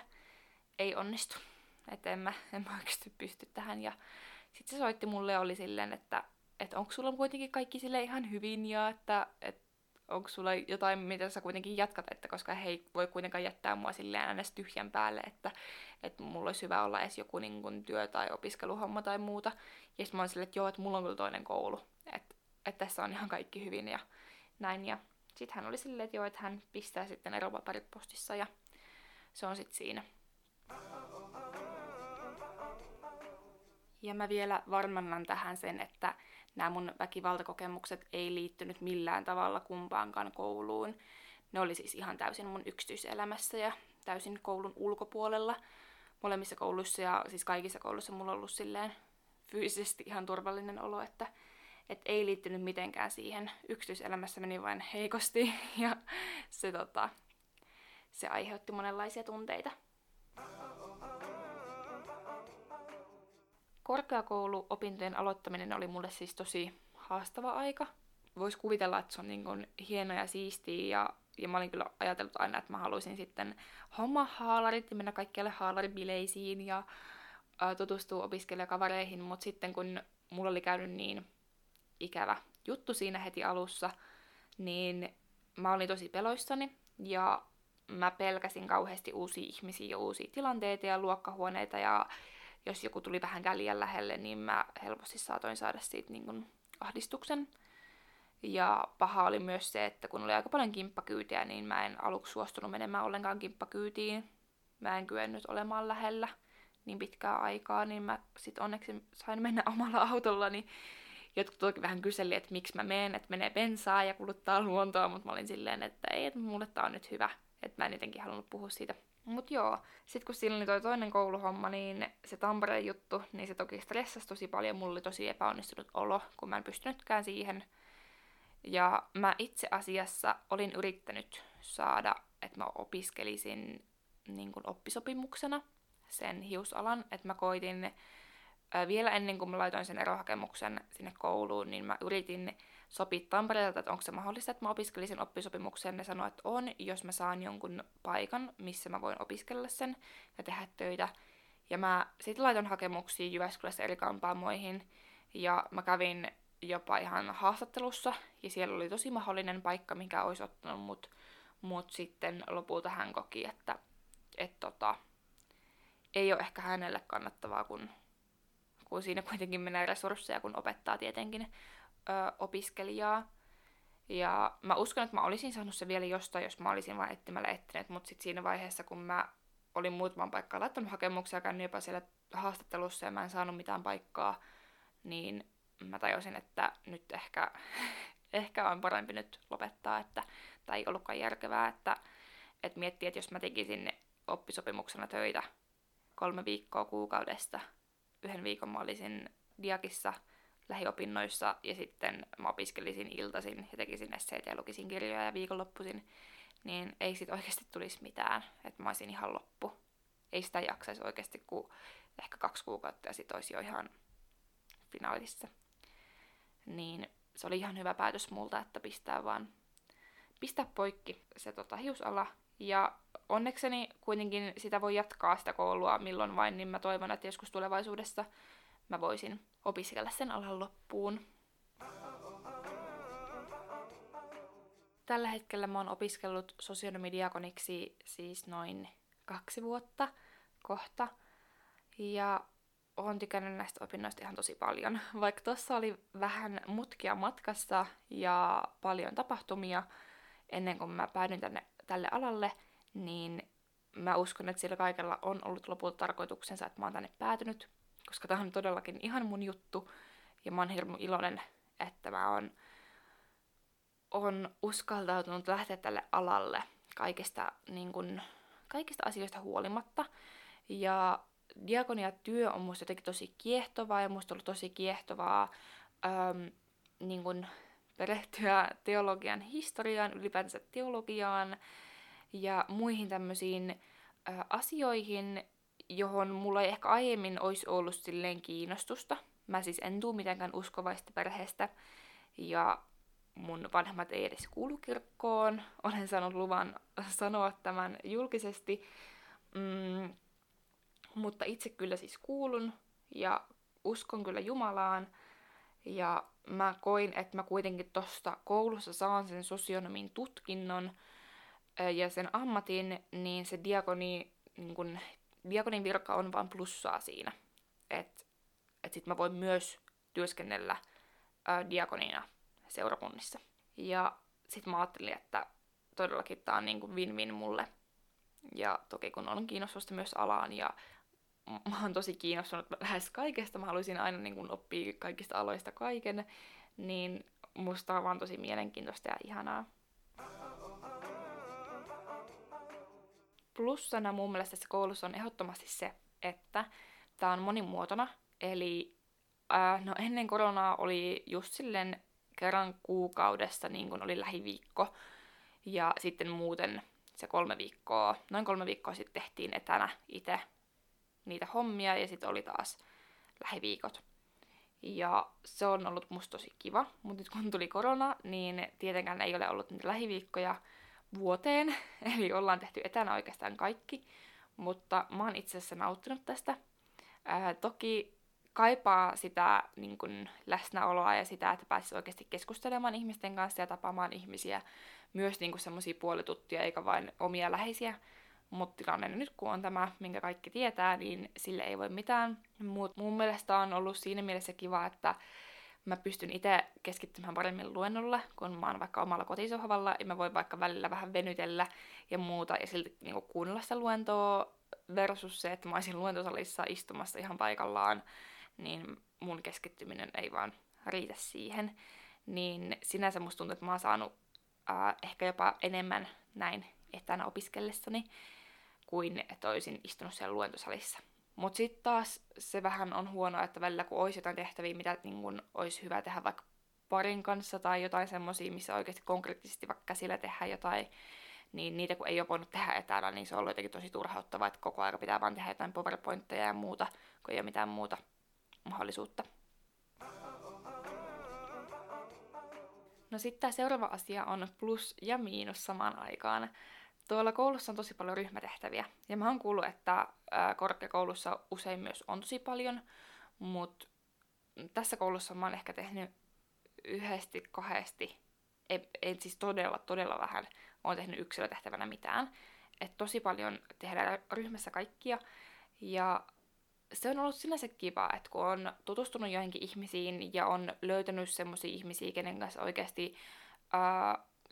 ei onnistu. Että en mä oikeasti pysty tähän. Ja sit se soitti mulle ja oli silleen, että onko sulla kuitenkin kaikki sille ihan hyvin ja että onko sulla jotain, mitä sä kuitenkin jatkat, että koska he ei voi kuitenkaan jättää mua silleen aina tyhjän päälle, että mulla olisi hyvä olla edes joku niin kun, työ- tai opiskeluhomma tai muuta. Ja sitten mä oon silleen, että joo, että mulla on kyllä toinen koulu, että tässä on ihan kaikki hyvin ja näin. Ja sit hän oli silleen, että joo, että hän pistää sitten eropaperit postissa ja se on sit siinä. Ja mä vielä varmannan tähän sen, että nämä mun väkivaltakokemukset ei liittynyt millään tavalla kumpaankaan kouluun. Ne oli siis ihan täysin mun yksityiselämässä ja täysin koulun ulkopuolella. Molemmissa kouluissa ja siis kaikissa kouluissa mulla on ollut silleen fyysisesti ihan turvallinen olo, että ei liittynyt mitenkään siihen. Yksityiselämässä meni vain heikosti ja se aiheutti monenlaisia tunteita. Korkeakouluopintojen aloittaminen oli mulle siis tosi haastava aika. Voisi kuvitella, että se on niin kuin hieno ja siistiä ja mä olin kyllä ajatellut aina, että mä haluaisin sitten homma haalarit ja mennä kaikkialle haalaribileisiin ja tutustua opiskelijakavereihin, mutta sitten kun mulla oli käynyt niin ikävä juttu siinä heti alussa, niin mä olin tosi peloissani ja mä pelkäsin kauheasti uusia ihmisiä ja uusia tilanteita ja luokkahuoneita ja jos joku tuli vähänkään liian lähelle, niin mä helposti saatoin saada siitä niin kun ahdistuksen. Ja paha oli myös se, että kun oli aika paljon kimppakyytejä, niin mä en aluksi suostunut menemään ollenkaan kimppakyytiin. Mä en kyennyt olemaan lähellä niin pitkää aikaa, niin mä sit onneksi sain mennä omalla autollani. Jotkut toki vähän kyseli, että miksi mä menen, että menee bensaa ja kuluttaa luontoa, mutta mä olin silleen, että ei, että mulle tää on nyt hyvä. Että mä en jotenkin halunnut puhua siitä. Mut joo, sit kun silloin oli toi toinen kouluhomma, niin se Tampereen juttu, niin se toki stressasi tosi paljon. Mulla oli tosi epäonnistunut olo, kun mä en pystynytkään siihen. Ja mä itse asiassa olin yrittänyt saada, että mä opiskelisin niin kuin oppisopimuksena sen hiusalan, että mä koitin vielä ennen kuin mä laitoin sen erohakemuksen sinne kouluun, niin mä yritin sopia Tampereelta, että onko se mahdollista, että mä opiskelisin oppisopimuksen. Ne sanoi, että on, jos mä saan jonkun paikan, missä mä voin opiskella sen ja tehdä töitä. Ja mä sitten laitoin hakemuksia Jyväskylässä eri kampaamoihin ja mä kävin jopa ihan haastattelussa ja siellä oli tosi mahdollinen paikka, mikä olisi ottanut mut, sitten lopulta hän koki, että ei ole ehkä hänelle kannattavaa, kun siinä kuitenkin menee resursseja, kun opettaa tietenkin opiskelijaa. Ja mä uskon, että mä olisin saanut se vielä jostain, jos mä olisin vaan etsimällä etsinyt, mutta sitten siinä vaiheessa, kun mä olin muutaman paikkaan laittanut hakemuksia, käynyt jopa siellä haastattelussa ja mä en saanut mitään paikkaa, niin mä tajusin, että nyt ehkä on parempi nyt lopettaa, että tämä ei ollutkaan järkevää, että miettii, että jos mä tekisin oppisopimuksena töitä 3 viikkoa kuukaudesta, 1 viikon mä olisin Diakissa lähiopinnoissa ja sitten mä opiskelisin iltaisin ja tekisin esseitä ja lukisin kirjoja ja viikonloppuisin, niin ei sit oikeasti tulisi mitään, että mä olisin ihan loppu. Ei sitä jaksaisi oikeasti kuin ehkä 2 kuukautta ja sit olisi jo ihan finaalissa. Niin se oli ihan hyvä päätös multa, että pistää poikki se hiusala. Ja onnekseni kuitenkin sitä voi jatkaa sitä koulua milloin vain, niin mä toivon, että joskus tulevaisuudessa mä voisin opiskella sen alan loppuun. Tällä hetkellä mä oon opiskellut sosionomi-diakoniksi siis noin 2 vuotta kohta. Ja oon tykännyt näistä opinnoista ihan tosi paljon. Vaikka tuossa oli vähän mutkia matkassa ja paljon tapahtumia ennen kuin mä päädyin tälle alalle, niin mä uskon, että sillä kaikella on ollut lopulta tarkoituksensa, että mä oon tänne päätynyt, koska tää on todellakin ihan mun juttu, ja mä oon hirmu iloinen, että mä oon uskaltautunut lähteä tälle alalle kaikista asioista huolimatta, ja diakoniatyö on musta jotenkin tosi kiehtovaa, ja musta on ollut tosi kiehtovaa perehtyä teologian historiaan, ylipäänsä teologiaan ja muihin tämmöisiin asioihin, johon mulla ei ehkä aiemmin olisi ollut silleen kiinnostusta. Mä siis en tuu mitenkään uskovaista perheestä ja mun vanhemmat ei edes kuulu kirkkoon. Olen saanut luvan sanoa tämän julkisesti, mutta itse kyllä siis kuulun ja uskon kyllä Jumalaan. Ja mä koin, että mä kuitenkin tosta koulussa saan sen sosionomin tutkinnon ja sen ammatin, niin se diakonin virka on vaan plussaa siinä. Et sit mä voin myös työskennellä diakonina seurakunnissa. Ja sit mä ajattelin, että todellakin tää on win-win mulle. Ja toki kun on kiinnostusta myös alaan ja mä oon tosi kiinnostunut lähes kaikesta, mä haluaisin aina oppia kaikista aloista kaiken, niin musta on vaan tosi mielenkiintoista ja ihanaa. Plussana mun mielestä tässä koulussa on ehdottomasti se, että tää on monimuotona, eli ennen koronaa oli just silleen kerran kuukaudessa, niin kun oli lähiviikko, ja sitten muuten se 3 viikkoa, noin 3 viikkoa sitten tehtiin etänä itse niitä hommia, ja sitten oli taas lähiviikot. Ja se on ollut musta tosi kiva, mutta nyt kun tuli korona, niin tietenkään ei ole ollut niitä lähiviikkoja vuoteen, eli ollaan tehty etänä oikeastaan kaikki, mutta mä oon itse asiassa nauttinut tästä. Toki kaipaa sitä läsnäoloa ja sitä, että pääsis oikeasti keskustelemaan ihmisten kanssa ja tapaamaan ihmisiä, myös semmosia puolituttuja eikä vain omia läheisiä. Mutta tilanne nyt kun on tämä, minkä kaikki tietää, niin sille ei voi mitään. Mun mielestä on ollut siinä mielessä kiva, että mä pystyn itse keskittymään paremmin luennolla, kun mä oon vaikka omalla kotisohvalla, ja mä voin vaikka välillä vähän venytellä ja muuta, ja silti niin kuin kuunnella sitä luentoa versus se, että mä olisin luentosalissa istumassa ihan paikallaan, niin mun keskittyminen ei vaan riitä siihen. Niin sinänsä musta tuntuu, että mä oon saanut ehkä jopa enemmän näin etänä opiskellessani, kuin että olisin istunut siellä luentosalissa. Mutta sitten taas se vähän on huonoa, että välillä kun olisi jotain tehtäviä, mitä niin kun olisi hyvä tehdä vaikka parin kanssa tai jotain semmoisia, missä oikeasti konkreettisesti vaikka käsillä tehdään jotain, niin niitä kun ei ole voinut tehdä etänä, niin se on ollut jotenkin tosi turhauttavaa, että koko ajan pitää vaan tehdä jotain powerpointteja ja muuta, kun ei ole mitään muuta mahdollisuutta. No sitten tämä seuraava asia on plus ja miinus samaan aikaan. Tuolla koulussa on tosi paljon ryhmätehtäviä, ja mä oon kuullut, että korkeakoulussa usein myös on tosi paljon, mutta tässä koulussa mä oon ehkä tehnyt yhdesti, kahdesti, en siis todella vähän oon tehnyt yksilötehtävänä mitään. Et tosi paljon tehdään ryhmässä kaikkia, ja se on ollut sinänsä kiva, että kun on tutustunut joihinkin ihmisiin ja on löytänyt semmoisia ihmisiä, kenen kanssa oikeasti...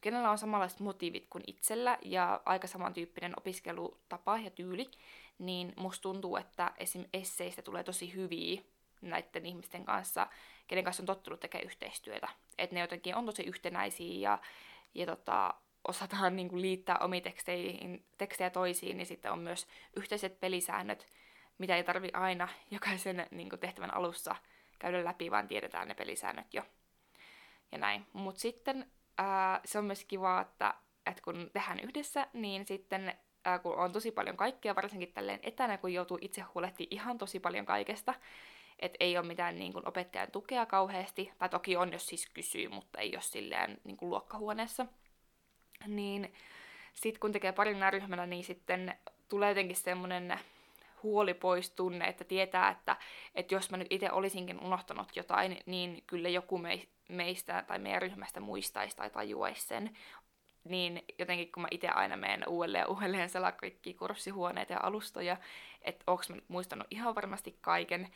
kenellä on samanlaiset motiivit kuin itsellä ja aika samantyyppinen opiskelutapa ja tyyli, niin musta tuntuu, että esim. Esseistä tulee tosi hyviä näiden ihmisten kanssa, kenen kanssa on tottunut tekemään yhteistyötä. Että ne jotenkin on tosi yhtenäisiä ja osataan niinku liittää omia tekstejä toisiin, niin sitten on myös yhteiset pelisäännöt, mitä ei tarvitse aina jokaisen niinku tehtävän alussa käydä läpi, vaan tiedetään ne pelisäännöt jo. Ja näin. Mut sitten... se on myös kiva, että kun tehdään yhdessä, niin sitten kun on tosi paljon kaikkea, varsinkin tälleen etänä, kun joutuu itse huolehtimaan ihan tosi paljon kaikesta, että ei ole mitään niin kuin opettajan tukea kauheasti, tai toki on, jos siis kysyy, mutta ei ole silleen niin kuin luokkahuoneessa, niin sitten kun tekee parina ryhmänä, niin sitten tulee jotenkin semmoinen huoli pois tunne, että tietää, että jos mä nyt itse olisinkin unohtanut jotain, niin kyllä joku meistä tai meidän ryhmästä muistaisi tai tajuaisi sen, niin jotenkin kun mä itse aina menen uudelleen selaa kaikkia kurssihuoneita ja alustoja, että onko mä nyt muistanut ihan varmasti kaiken,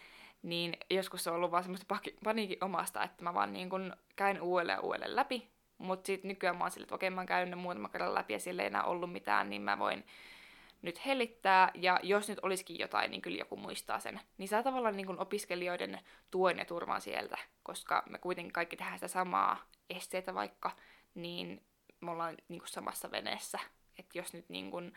niin joskus se on ollut vaan semmoista paniikin omasta, että mä vaan niin kun käyn uudelleen läpi, mutta sitten nykyään mä oon sille, että okei mä oon käynyt muutaman kerran läpi ja sillä ei enää ollut mitään, niin mä voin nyt hellittää, ja jos nyt olisikin jotain, niin kyllä joku muistaa sen. Niin saa tavallaan niin kuin opiskelijoiden tuen ja turvan sieltä, koska me kuitenkin kaikki tehdään sitä samaa esseitä vaikka, niin me ollaan niin kuin samassa veneessä. Että jos nyt niin kuin,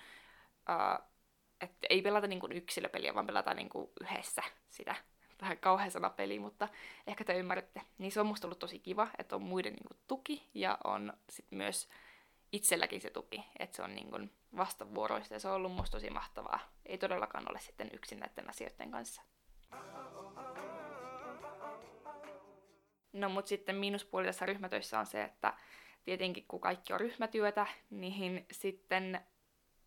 että ei pelata niin kuin yksilöpeliä, vaan pelataan niin kuin yhdessä sitä. Vähän kauhean sana peli, mutta ehkä te ymmärrätte. Niin se on musta ollut tosi kiva, että on muiden niin kuin tuki, ja on sit myös itselläkin se tuki, että se on niin kuin vastavuoroista ja se on ollut musta tosi mahtavaa. Ei todellakaan ole sitten yksin näiden asioiden kanssa. No mut sitten miinuspuoli tässä ryhmätöissä on se, että tietenkin kun kaikki on ryhmätyötä, niin sitten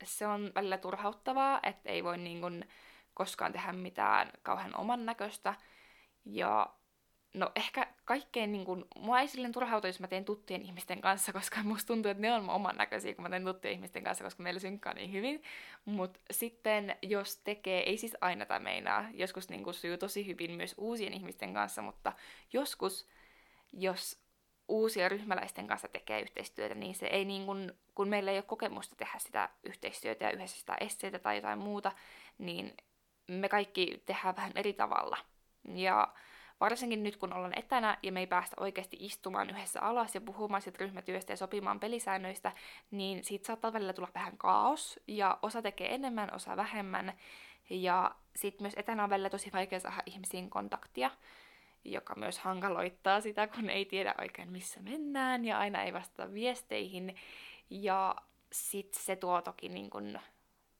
se on välillä turhauttavaa, että ei voi niin kuin koskaan tehdä mitään kauhean oman näköistä. Ja no ehkä kaikkein, niin kun, mua ei silleen turhauta, jos mä teen tuttien ihmisten kanssa, koska musta tuntuu, että ne on mun oman näköisiä, kun mä teen tuttien ihmisten kanssa, koska meillä synkkaa niin hyvin. Mutta sitten jos tekee, ei siis aina tämä meinaa, joskus niin kun sujuu tosi hyvin myös uusien ihmisten kanssa, mutta joskus, jos uusia ryhmäläisten kanssa tekee yhteistyötä, niin se ei niin kun meillä ei ole kokemusta tehdä sitä yhteistyötä ja yhdessä sitä esseitä tai jotain muuta, niin me kaikki tehdään vähän eri tavalla. Ja varsinkin nyt, kun ollaan etänä ja me ei päästä oikeasti istumaan yhdessä alas ja puhumaan siitä ryhmätyöstä ja sopimaan pelisäännöistä, niin siitä saattaa välillä tulla vähän kaos, ja osa tekee enemmän, osa vähemmän. Ja sitten myös etänä on välillä tosi vaikea saada ihmisiin kontaktia, joka myös hankaloittaa sitä, kun ei tiedä oikein missä mennään ja aina ei vastata viesteihin. Ja sitten se tuo toki niin kun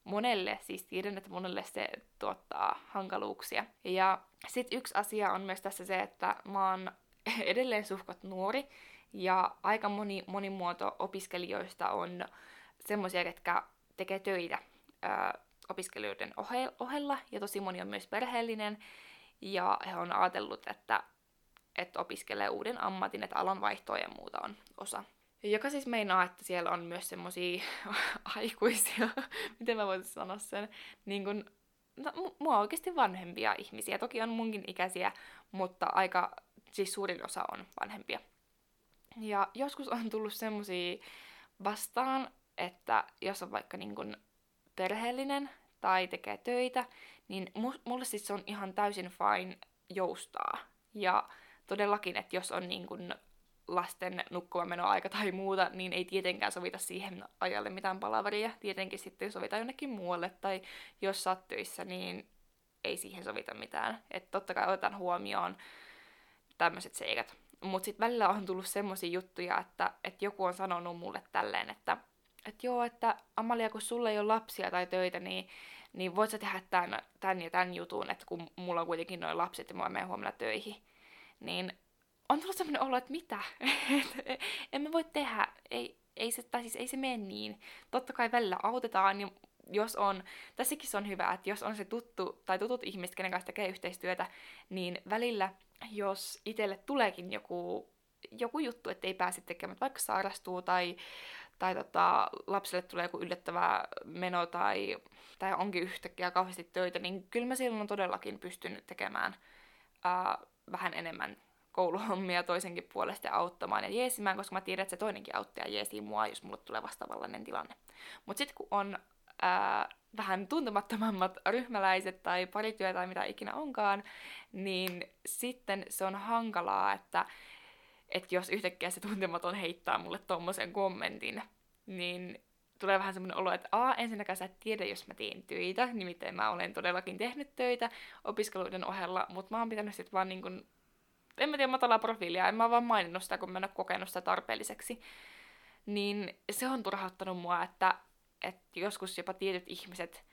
monelle, siis tiedän, että monelle se tuottaa hankaluuksia. Ja sitten yksi asia on myös tässä se, että mä oon edelleen suhkot nuori, ja aika monimuoto opiskelijoista on semmoisia, jotka tekee töitä opiskelijoiden ohella, ja tosi moni on myös perheellinen, ja he on ajatellut, että opiskelee uuden ammatin, että alanvaihtoa ja muuta on osa. Joka siis meinaa, että siellä on myös semmosia aikuisia, miten mä voisin sanoa sen, niin kun, no, mua oikeasti vanhempia ihmisiä, toki on munkin ikäisiä, mutta aika siis suurin osa on vanhempia. Ja joskus on tullut semmosia vastaan, että jos on vaikka niin kun perheellinen tai tekee töitä, niin mulle siis se on ihan täysin fine joustaa. Ja todellakin, että jos on niin kun lasten nukkumaanmenoaika tai muuta, niin ei tietenkään sovita siihen ajalle mitään palaveria. Tietenkin sitten sovitaan jonnekin muualle, tai jos sä oot töissä, niin ei siihen sovita mitään. Että totta kai otetaan huomioon tämmöiset seikat. Mutta sitten välillä on tullut semmosia juttuja, että joku on sanonut mulle tälleen, että joo, että Amalia, kun sulla ei ole lapsia tai töitä, niin voit sä tehdä tän ja tän jutun, että kun mulla on kuitenkin noi lapset ja mä menen huomenna töihin, niin on tullut semmoinen olo, että mitä? En mä voi tehdä. Ei se mene niin. Totta kai välillä autetaan, ja jos on, tässäkin se on hyvä, että jos on se tuttu tai tutut ihmiset, kenen kanssa tekee yhteistyötä, niin välillä, jos itselle tuleekin joku juttu, että ei pääse tekemään, vaikka sairastuu tai lapselle tulee joku yllättävä meno tai onkin yhtäkkiä kauheasti töitä, niin kyllä mä silloin todellakin pystyn tekemään vähän enemmän kouluhommia toisenkin puolesta auttamaan ja jeesimään, koska mä tiedän, että se toinenkin auttaa ja jeesii mua, jos mulle tulee vastaavallainen tilanne. Mutta sitten kun on vähän tuntemattomammat ryhmäläiset tai parityö tai mitä ikinä onkaan, niin sitten se on hankalaa, että jos yhtäkkiä se tuntematon heittää mulle tommosen kommentin, niin tulee vähän semmoinen olo, että ensinnäkään sä et tiedä, jos mä teen töitä, nimittäin mä olen todellakin tehnyt töitä opiskeluiden ohella, mutta mä oon pitänyt sit vaan niin kun, en mä tiedä, matalaa profiilia, en mä vaan maininnut sitä, kun mä en oo kokenut sitä tarpeelliseksi. Niin se on turhauttanut mua, että joskus jopa tietyt ihmiset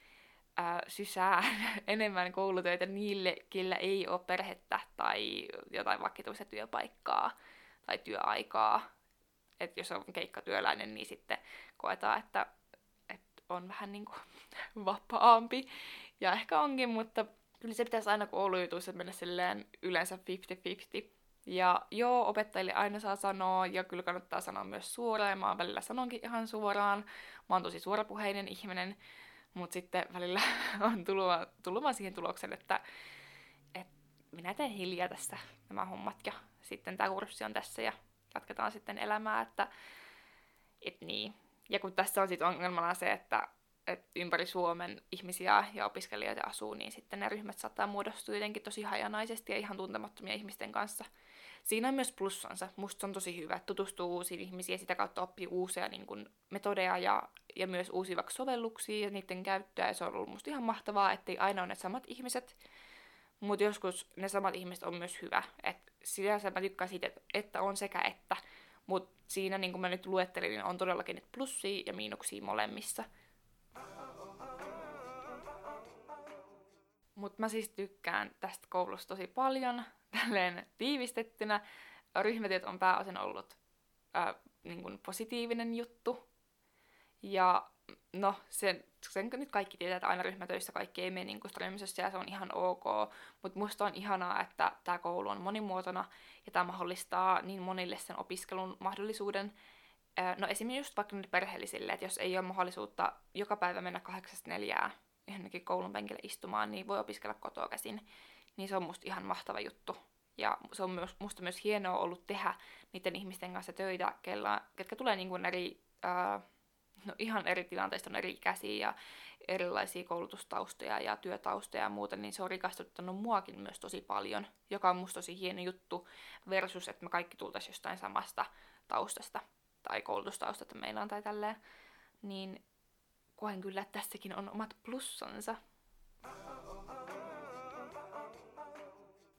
sysää enemmän koulutöitä niille, kellä ei ole perhettä tai jotain vakituista työpaikkaa tai työaikaa. Että jos on keikkatyöläinen, niin sitten koetaan, että on vähän niin kuin vapaampi. Ja ehkä onkin, mutta kyllä se pitäisi aina koulujutuissa mennä silleen yleensä 50-50. Ja joo, opettajille aina saa sanoa, ja kyllä kannattaa sanoa myös suoraan, mä välillä sanonkin ihan suoraan. Mä oon tosi suorapuheinen ihminen, mutta sitten välillä on tullut vaan siihen tulokseen, että minä teen hiljaa tässä nämä hommat, ja sitten tää kurssi on tässä, ja jatketaan sitten elämää, että niin. Ja kun tässä on sitten ongelmana se, että ympäri Suomen ihmisiä ja opiskelijoita asuu, niin sitten ne ryhmät saattaa muodostua jotenkin tosi hajanaisesti ja ihan tuntemattomia ihmisten kanssa. Siinä on myös plussansa. Musta on tosi hyvä, että tutustuu uusiin ihmisiin ja sitä kautta oppii uusia niin kun, metodeja ja myös uusia vaikka sovelluksia ja niiden käyttöä. Ja se on ollut musta ihan mahtavaa, ettei aina ole ne samat ihmiset, mutta joskus ne samat ihmiset on myös hyvä. Sinänsä mä tykkään siitä, että on sekä että, mutta siinä niin kuin mä nyt luettelin, niin on todellakin nyt plussia ja miinuksia molemmissa. Mutta mä siis tykkään tästä koulusta tosi paljon, tälleen tiivistettynä. Ryhmätyöt on pääosin ollut niin kun positiivinen juttu. Ja no, sen nyt kaikki tietää, että aina ryhmätöissä kaikki ei mene niin kuin strömsössä ja se on ihan ok. Mutta musta on ihanaa, että tää koulu on monimuotona ja tää mahdollistaa niin monille sen opiskelun mahdollisuuden. No esimerkiksi just vaikka nyt perheellisille, että jos ei ole mahdollisuutta joka päivä mennä 8-4 johonkin koulun penkille istumaan, niin voi opiskella kotoa käsin. Niin se on musta ihan mahtava juttu. Ja se on musta myös hienoa ollut tehdä niiden ihmisten kanssa töitä, ketkä tulee niin kuin eri, ihan eri tilanteista, on eri ikäisiä ja erilaisia koulutustaustoja ja työtaustoja ja muuta, niin se on rikastuttanut muakin myös tosi paljon, joka on musta tosi hieno juttu versus, että me kaikki tultaisiin jostain samasta taustasta tai koulutustaustasta meillä on tai tälleen. Niin koen kyllä, että tässäkin on omat plussansa.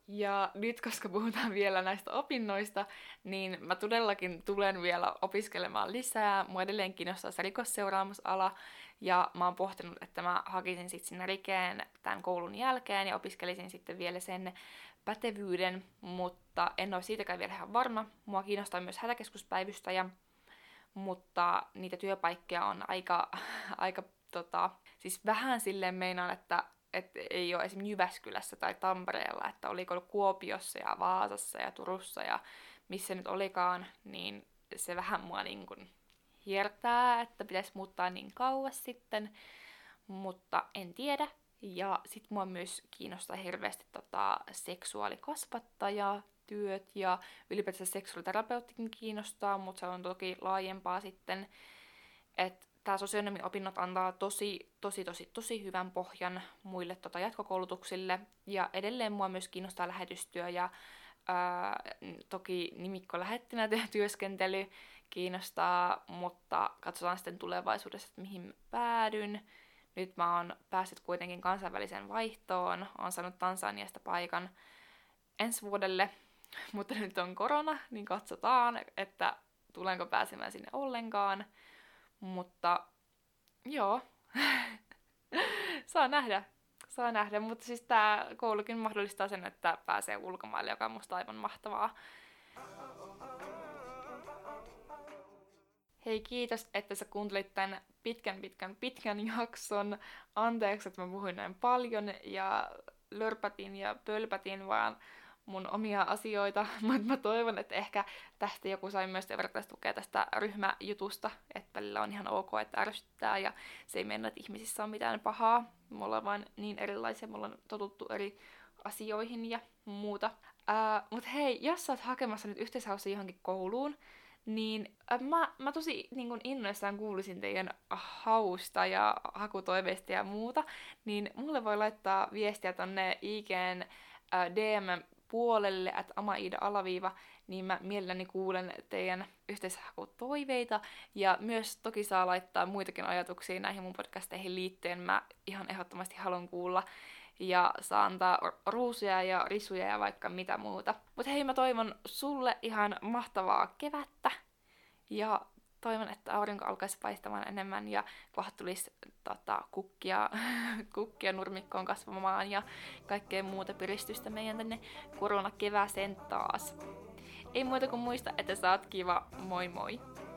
Ja nyt, koska puhutaan vielä näistä opinnoista, niin mä todellakin tulen vielä opiskelemaan lisää. Mua edelleen kiinnostaa se rikosseuraamusala, ja mä oon pohtinut, että mä hakisin sitten sinne rikeen tämän koulun jälkeen, ja opiskelisin sitten vielä sen pätevyyden, mutta en ole siitäkään vielä ihan varma. Mua kiinnostaa myös hätäkeskuspäivystäjä, mutta niitä työpaikkoja on aika siis vähän silleen meinaan, että ei ole esimerkiksi Jyväskylässä tai Tampereella, että oliko Kuopiossa ja Vaasassa ja Turussa ja missä nyt olikaan, niin se vähän mua niin kuin hiertää, että pitäisi muuttaa niin kauas sitten, mutta en tiedä. Ja sit mua myös kiinnostaa hirveästi seksuaalikasvattajaa, työt ja ylipäätään seksuaaliterapeuttikin kiinnostaa, mutta se on toki laajempaa sitten, että tämä sosionomin opinnot antaa tosi hyvän pohjan muille jatkokoulutuksille. Ja edelleen mua myös kiinnostaa lähetystyö ja toki nimikkolähettinä työskentely kiinnostaa, mutta katsotaan sitten tulevaisuudessa, että mihin päädyn. Nyt mä oon päässyt kuitenkin kansainväliseen vaihtoon, oon saanut Tansaniasta paikan ensi vuodelle, mutta nyt on korona, niin katsotaan, että tulenko pääsemään sinne ollenkaan. Mutta joo, saa nähdä, mutta siis tää koulukin mahdollistaa sen, että pääsee ulkomaille, joka on musta aivan mahtavaa. Hei, kiitos, että sä kuuntelit tän pitkän jakson. Anteeksi, että mä puhuin näin paljon ja lörpätin ja pölpätin vaan mun omia asioita, mutta mä toivon, että ehkä tästä joku sai myös vertaistukea tästä ryhmäjutusta, että välillä on ihan ok, että ärsyttää ja se ei mennä, että ihmisissä on mitään pahaa. Me ollaan vaan niin erilaisia, me ollaan totuttu eri asioihin ja muuta. Mutta hei, jos sä oot hakemassa nyt yhteishaussa johonkin kouluun, niin mä tosi niin innoissaan kuulisin teidän hausta ja hakutoiveista ja muuta, niin mulle voi laittaa viestiä tonne IGn DM-puolelle, @amaiida_, niin mä mielelläni kuulen teidän yhteishakutoiveita, ja myös toki saa laittaa muitakin ajatuksia näihin mun podcasteihin liittyen, mä ihan ehdottomasti haluan kuulla, ja saa antaa ruusuja ja risuja ja vaikka mitä muuta. Mut hei, mä toivon sulle ihan mahtavaa kevättä, ja toivon, että aurinko alkaisi paistamaan enemmän ja kohta tulisi kukkia nurmikkoon kasvamaan ja kaikkea muuta piristystä meidän tänne koronakevääseen taas. Ei muuta kuin muista, että sä oot kiva. Moi moi!